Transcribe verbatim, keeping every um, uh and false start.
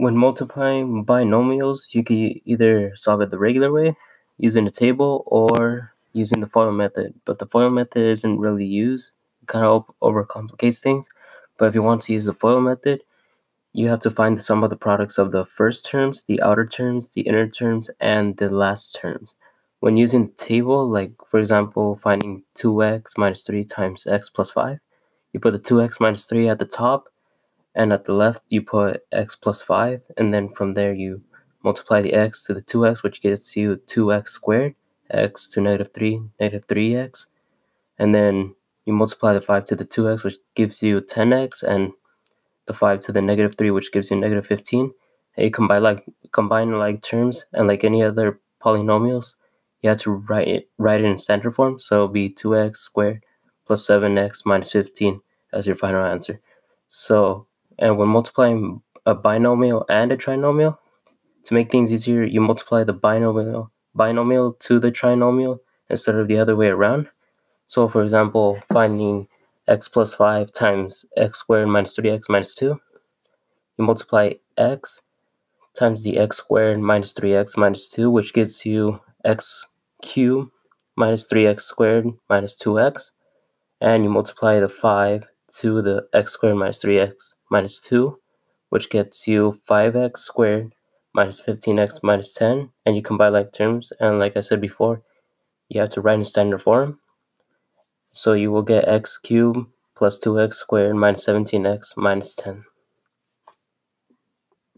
When multiplying binomials, you can either solve it the regular way, using a table, or using the FOIL method. But the FOIL method isn't really used. It kind of overcomplicates things. But if you want to use the FOIL method, you have to find the sum of the products of the first terms, the outer terms, the inner terms, and the last terms. When using the table, like for example, finding two x minus three times x plus five, you put the two x minus three at the top, and at the left you put x plus five, and then from there you multiply the x to the two x, which gets you two x squared, x to negative three, negative three x, and then you multiply the five to the two x, which gives you ten x, and the five to the negative three, which gives you negative fifteen. And you combine like combine like terms, and like any other polynomials, you have to write it write it in standard form, so it'll be two x squared plus seven x minus fifteen as your final answer. So, and when multiplying a binomial and a trinomial, to make things easier, you multiply the binomial binomial to the trinomial instead of the other way around. So for example, finding x plus five times x squared minus three x minus two, you multiply x times the x squared minus three x minus two, which gives you x cubed minus three x squared minus two x, and you multiply the five to the x squared minus three x minus two, which gets you five x squared minus fifteen x minus ten, and you combine like terms, and like I said before, you have to write in standard form, so you will get x cubed plus two x squared minus seventeen x minus ten.